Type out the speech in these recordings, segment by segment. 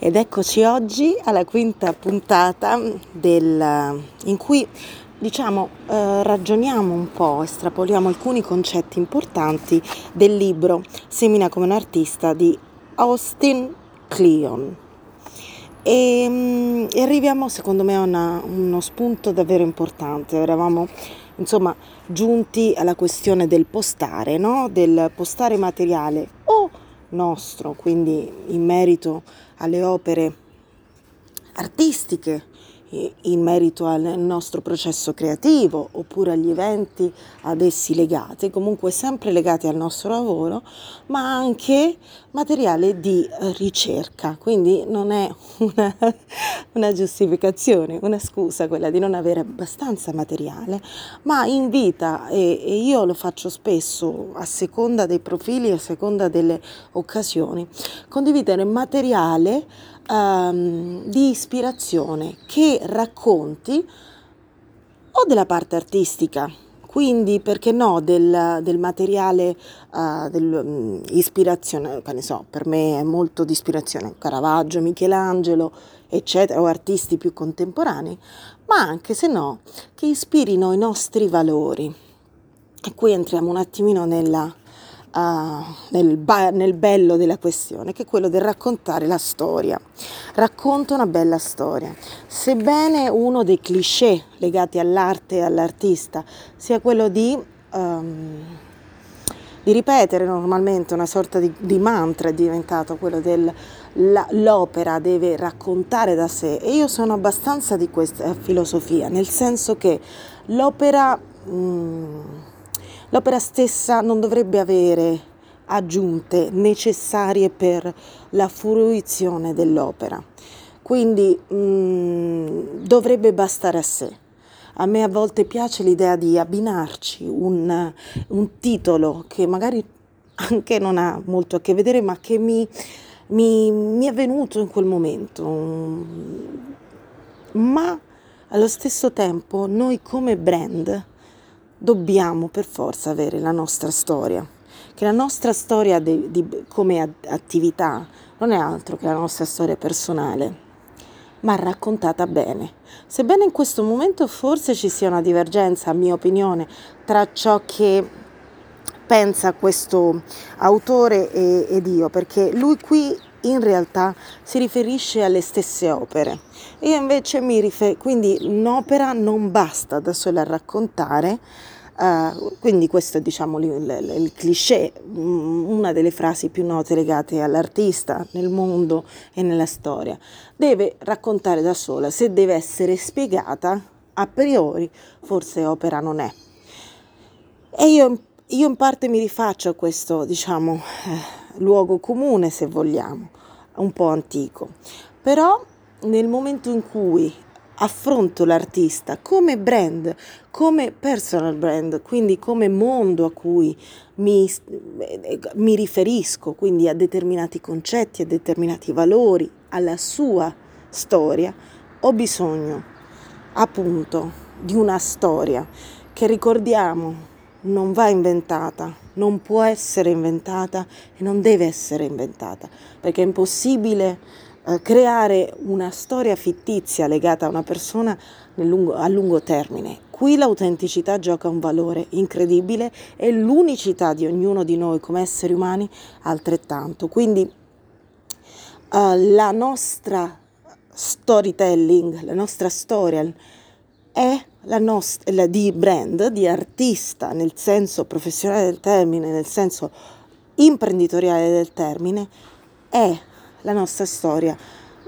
Ed eccoci oggi alla quinta puntata in cui ragioniamo un po', estrapoliamo alcuni concetti importanti del libro Semina come un artista di Austin Kleon e arriviamo secondo me a uno spunto davvero importante. Eravamo giunti alla questione del postare, no? Del postare materiale o nostro, quindi in merito alle opere artistiche, in merito al nostro processo creativo oppure agli eventi ad essi legati, comunque sempre legati al nostro lavoro, ma anche materiale di ricerca. Quindi non è una giustificazione, una scusa quella di non avere abbastanza materiale, ma invita, e io lo faccio spesso a seconda dei profili, a seconda delle occasioni, condividere materiale di ispirazione che racconti o della parte artistica, quindi perché no del materiale ispirazione, per me è molto di ispirazione Caravaggio, Michelangelo eccetera, o artisti più contemporanei, ma anche se no che ispirino i nostri valori. E qui entriamo un attimino nel bello della questione, che è quello del raccontare la storia. Racconta una bella storia, sebbene uno dei cliché legati all'arte e all'artista sia quello di ripetere normalmente una sorta di mantra, è diventato quello l'opera deve raccontare da sé, e io sono abbastanza di questa filosofia, nel senso che l'opera stessa non dovrebbe avere aggiunte necessarie per la fruizione dell'opera, quindi dovrebbe bastare a sé. A me a volte piace l'idea di abbinarci un titolo che magari anche non ha molto a che vedere, ma che mi è venuto in quel momento, ma allo stesso tempo noi come brand dobbiamo per forza avere la nostra storia, che la nostra storia come attività non è altro che la nostra storia personale, ma raccontata bene. Sebbene in questo momento forse ci sia una divergenza, a mia opinione, tra ciò che pensa questo autore ed io, perché lui qui in realtà si riferisce alle stesse opere. Io invece quindi un'opera non basta da sola a raccontare, quindi questo è il cliché, una delle frasi più note legate all'artista nel mondo e nella storia. Deve raccontare da sola, se deve essere spiegata a priori forse opera non è. E io in parte mi rifaccio a questo luogo comune, se vogliamo, un po' antico, però nel momento in cui affronto l'artista come brand, come personal brand, quindi come mondo a cui mi riferisco, quindi a determinati concetti, a determinati valori, alla sua storia, ho bisogno appunto di una storia che, ricordiamo, non va inventata, non può essere inventata e non deve essere inventata, perché è impossibile creare una storia fittizia legata a una persona a lungo termine. Qui l'autenticità gioca un valore incredibile e l'unicità di ognuno di noi come esseri umani altrettanto. Quindi la nostra storytelling, la nostra storia è di brand, di artista nel senso professionale del termine, nel senso imprenditoriale del termine, è la nostra storia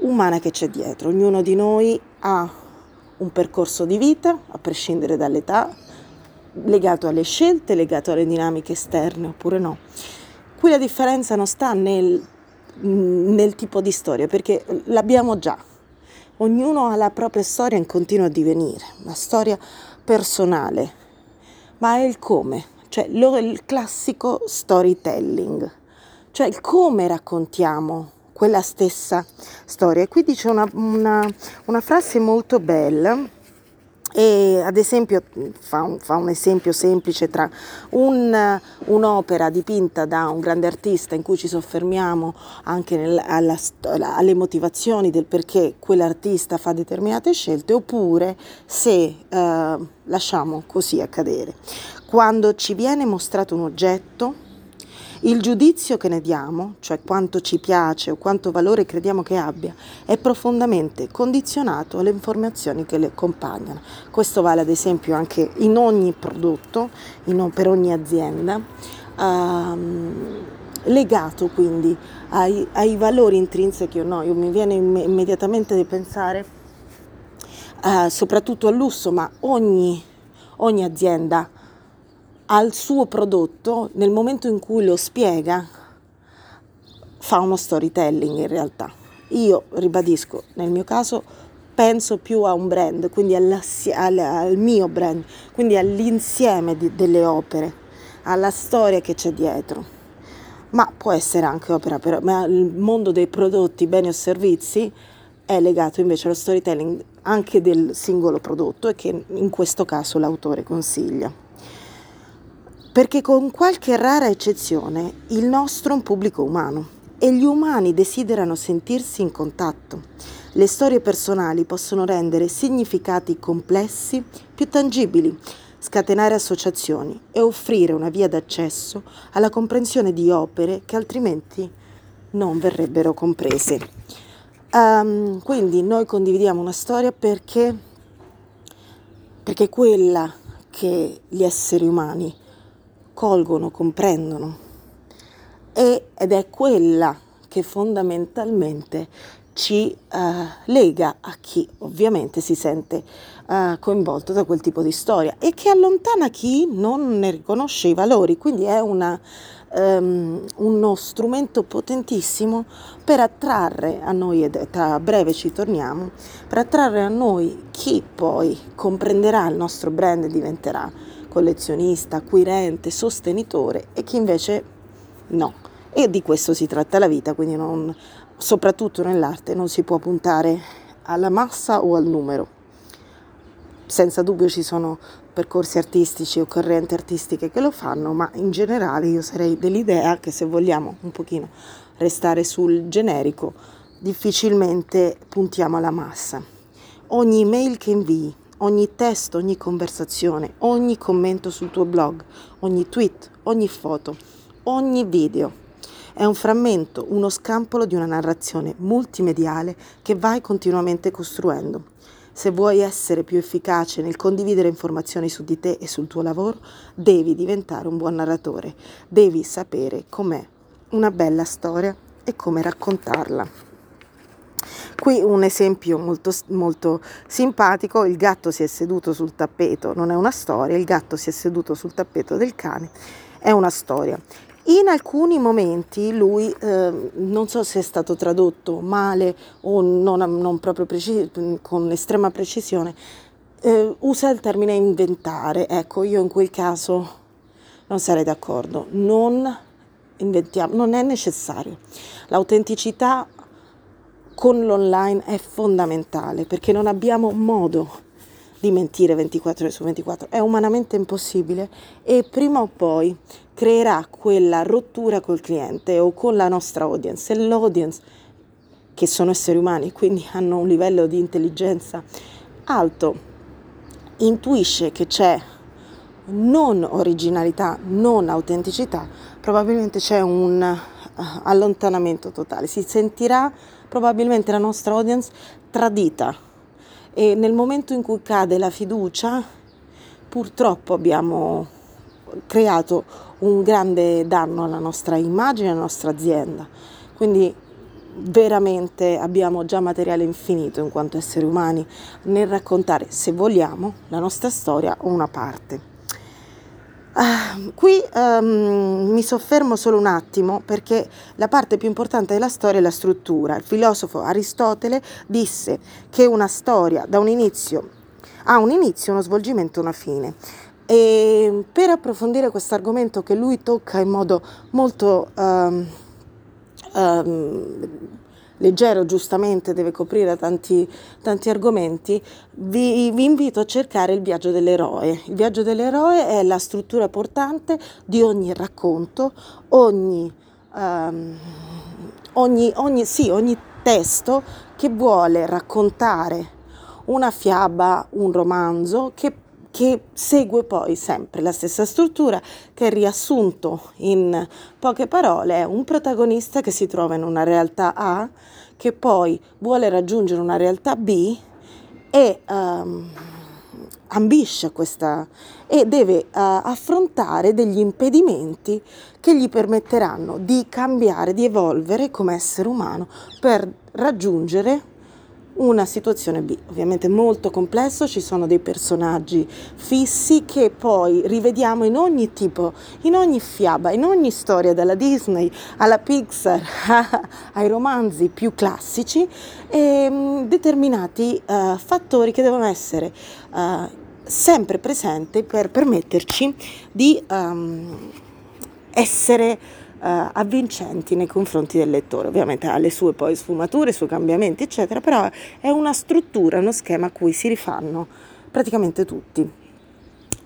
umana che c'è dietro. Ognuno di noi ha un percorso di vita, a prescindere dall'età, legato alle scelte, legato alle dinamiche esterne oppure no. Qui la differenza non sta nel tipo di storia, perché l'abbiamo già. Ognuno ha la propria storia in continuo divenire, una storia personale, ma è il come, il classico storytelling, cioè il come raccontiamo quella stessa storia. E qui dice una frase molto bella E ad esempio fa un esempio semplice tra un'opera dipinta da un grande artista in cui ci soffermiamo anche alle motivazioni del perché quell'artista fa determinate scelte, oppure se lasciamo così accadere. Quando ci viene mostrato un oggetto, il giudizio che ne diamo, cioè quanto ci piace o quanto valore crediamo che abbia, è profondamente condizionato alle informazioni che le accompagnano. Questo vale ad esempio anche in ogni prodotto, per ogni azienda, legato quindi ai valori intrinsechi o no. Mi viene immediatamente di pensare soprattutto al lusso, ma ogni azienda al suo prodotto, nel momento in cui lo spiega, fa uno storytelling in realtà. Io ribadisco, nel mio caso penso più a un brand, quindi al mio brand, quindi all'insieme delle opere, alla storia che c'è dietro. Ma può essere anche opera, però il mondo dei prodotti, beni o servizi è legato invece allo storytelling anche del singolo prodotto, e che in questo caso l'autore consiglia. Perché con qualche rara eccezione il nostro è un pubblico umano e gli umani desiderano sentirsi in contatto. Le storie personali possono rendere significati complessi più tangibili, scatenare associazioni e offrire una via d'accesso alla comprensione di opere che altrimenti non verrebbero comprese. Quindi noi condividiamo una storia perché quella che gli esseri umani colgono, comprendono, ed è quella che fondamentalmente ci lega a chi ovviamente si sente coinvolto da quel tipo di storia, e che allontana chi non ne riconosce i valori. Quindi è uno strumento potentissimo per attrarre a noi, e a breve ci torniamo, per attrarre a noi chi poi comprenderà il nostro brand e diventerà collezionista, acquirente, sostenitore, e chi invece no. E di questo si tratta la vita, quindi soprattutto nell'arte non si può puntare alla massa o al numero. Senza dubbio ci sono percorsi artistici o correnti artistiche che lo fanno, ma in generale io sarei dell'idea che, se vogliamo un pochino restare sul generico, difficilmente puntiamo alla massa. Ogni email che invii, ogni testo, ogni conversazione, ogni commento sul tuo blog, ogni tweet, ogni foto, ogni video è un frammento, uno scampolo di una narrazione multimediale che vai continuamente costruendo. Se vuoi essere più efficace nel condividere informazioni su di te e sul tuo lavoro, devi diventare un buon narratore, devi sapere com'è una bella storia e come raccontarla. Qui un esempio molto, molto simpatico: il gatto si è seduto sul tappeto, non è una storia, il gatto si è seduto sul tappeto del cane, è una storia. In alcuni momenti lui, non so se è stato tradotto male o non proprio con estrema precisione, usa il termine inventare. Ecco, io in quel caso non sarei d'accordo, non inventiamo, non è necessario. L'autenticità con l'online è fondamentale, perché non abbiamo modo di mentire 24 ore su 24, è umanamente impossibile, e prima o poi creerà quella rottura col cliente o con la nostra audience. E l'audience, che sono esseri umani, quindi hanno un livello di intelligenza alto, intuisce che c'è non originalità, non autenticità, probabilmente c'è un allontanamento totale. Si sentirà probabilmente la nostra audience tradita, e nel momento in cui cade la fiducia, purtroppo abbiamo creato un grande danno alla nostra immagine, alla nostra azienda. Quindi veramente abbiamo già materiale infinito in quanto esseri umani nel raccontare, se vogliamo, la nostra storia o una parte. Qui mi soffermo solo un attimo, perché la parte più importante della storia è la struttura. Il filosofo Aristotele disse che una storia ha un inizio, uno svolgimento e una fine. E per approfondire questo argomento, che lui tocca in modo molto leggero, giustamente deve coprire tanti argomenti, vi invito a cercare il viaggio dell'eroe. Il viaggio dell'eroe è la struttura portante di ogni racconto, ogni testo che vuole raccontare una fiaba, un romanzo, che segue poi sempre la stessa struttura, che è riassunto in poche parole, è un protagonista che si trova in una realtà A, che poi vuole raggiungere una realtà B e ambisce questa e deve affrontare degli impedimenti che gli permetteranno di cambiare, di evolvere come essere umano per raggiungere una situazione B. Ovviamente molto complesso, ci sono dei personaggi fissi che poi rivediamo in ogni tipo, in ogni fiaba, in ogni storia, dalla Disney alla Pixar ai romanzi più classici, e determinati fattori che devono essere sempre presenti per permetterci di essere avvincenti nei confronti del lettore. Ovviamente ha le sue poi sfumature, i suoi cambiamenti eccetera, però è una struttura, uno schema a cui si rifanno praticamente tutti.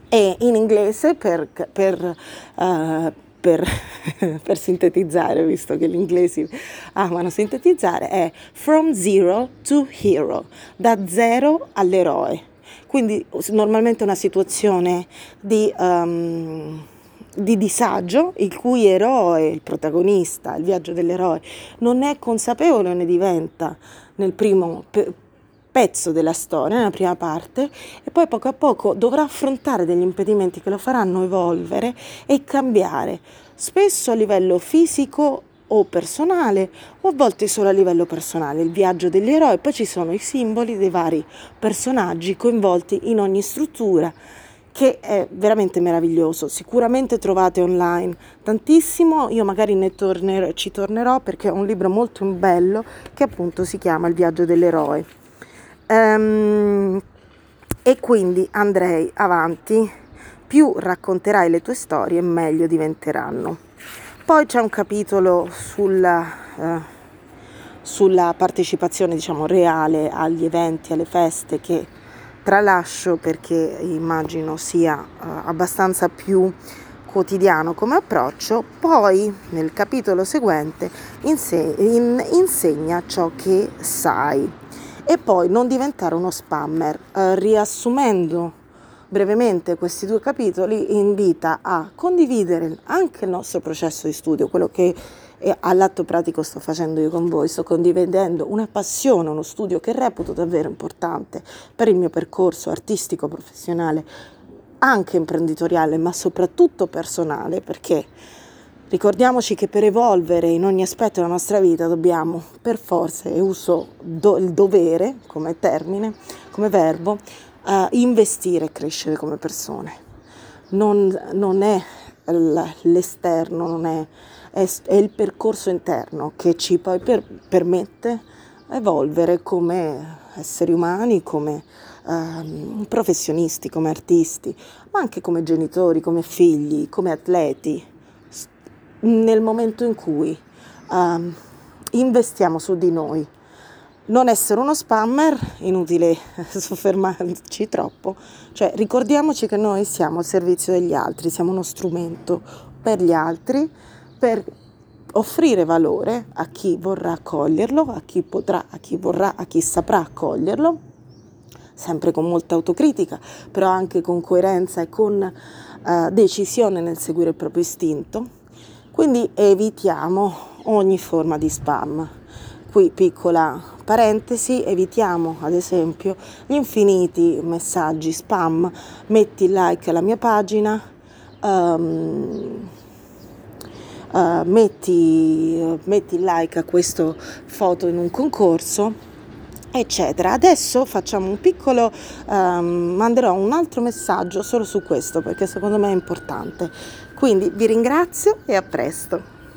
E in inglese per sintetizzare, visto che gli inglesi amano sintetizzare, è from zero to hero, da zero all'eroe. Quindi normalmente una situazione di disagio, il cui eroe, il protagonista, il viaggio dell'eroe, non è consapevole, ne diventa nel primo pezzo della storia, nella prima parte, e poi poco a poco dovrà affrontare degli impedimenti che lo faranno evolvere e cambiare, spesso a livello fisico o personale, o a volte solo a livello personale, il viaggio dell'eroe. Poi ci sono i simboli dei vari personaggi coinvolti in ogni struttura, che è veramente meraviglioso. Sicuramente trovate online tantissimo, io magari ci tornerò perché è un libro molto bello che appunto si chiama Il viaggio dell'eroe. E quindi andrei avanti, più racconterai le tue storie meglio diventeranno. Poi c'è un capitolo sulla partecipazione, diciamo, reale agli eventi, alle feste, che tralascio perché immagino sia abbastanza più quotidiano come approccio. Poi nel capitolo seguente insegna ciò che sai, e poi non diventare uno spammer. Riassumendo brevemente questi due capitoli, invita a condividere anche il nostro processo di studio, quello che all'atto pratico sto facendo io con voi, sto condividendo una passione, uno studio che reputo davvero importante per il mio percorso artistico, professionale, anche imprenditoriale, ma soprattutto personale, perché ricordiamoci che per evolvere in ogni aspetto della nostra vita dobbiamo per forza, e uso il dovere come termine, come verbo, investire e crescere come persone. Non è l'esterno, non è il percorso interno che ci poi permette evolvere come esseri umani, come professionisti, come artisti, ma anche come genitori, come figli, come atleti, nel momento in cui investiamo su di noi. Non essere uno spammer, inutile soffermarci troppo, cioè ricordiamoci che noi siamo al servizio degli altri, siamo uno strumento per gli altri, per offrire valore a chi vorrà accoglierlo, a chi potrà, a chi vorrà, a chi saprà accoglierlo, sempre con molta autocritica, però anche con coerenza e con decisione nel seguire il proprio istinto. Quindi evitiamo ogni forma di spam. Qui piccola parentesi, evitiamo ad esempio gli infiniti messaggi spam, metti like alla mia pagina, metti like a questa foto in un concorso, eccetera. Adesso facciamo un piccolo, manderò un altro messaggio solo su questo perché secondo me è importante. Quindi vi ringrazio e a presto.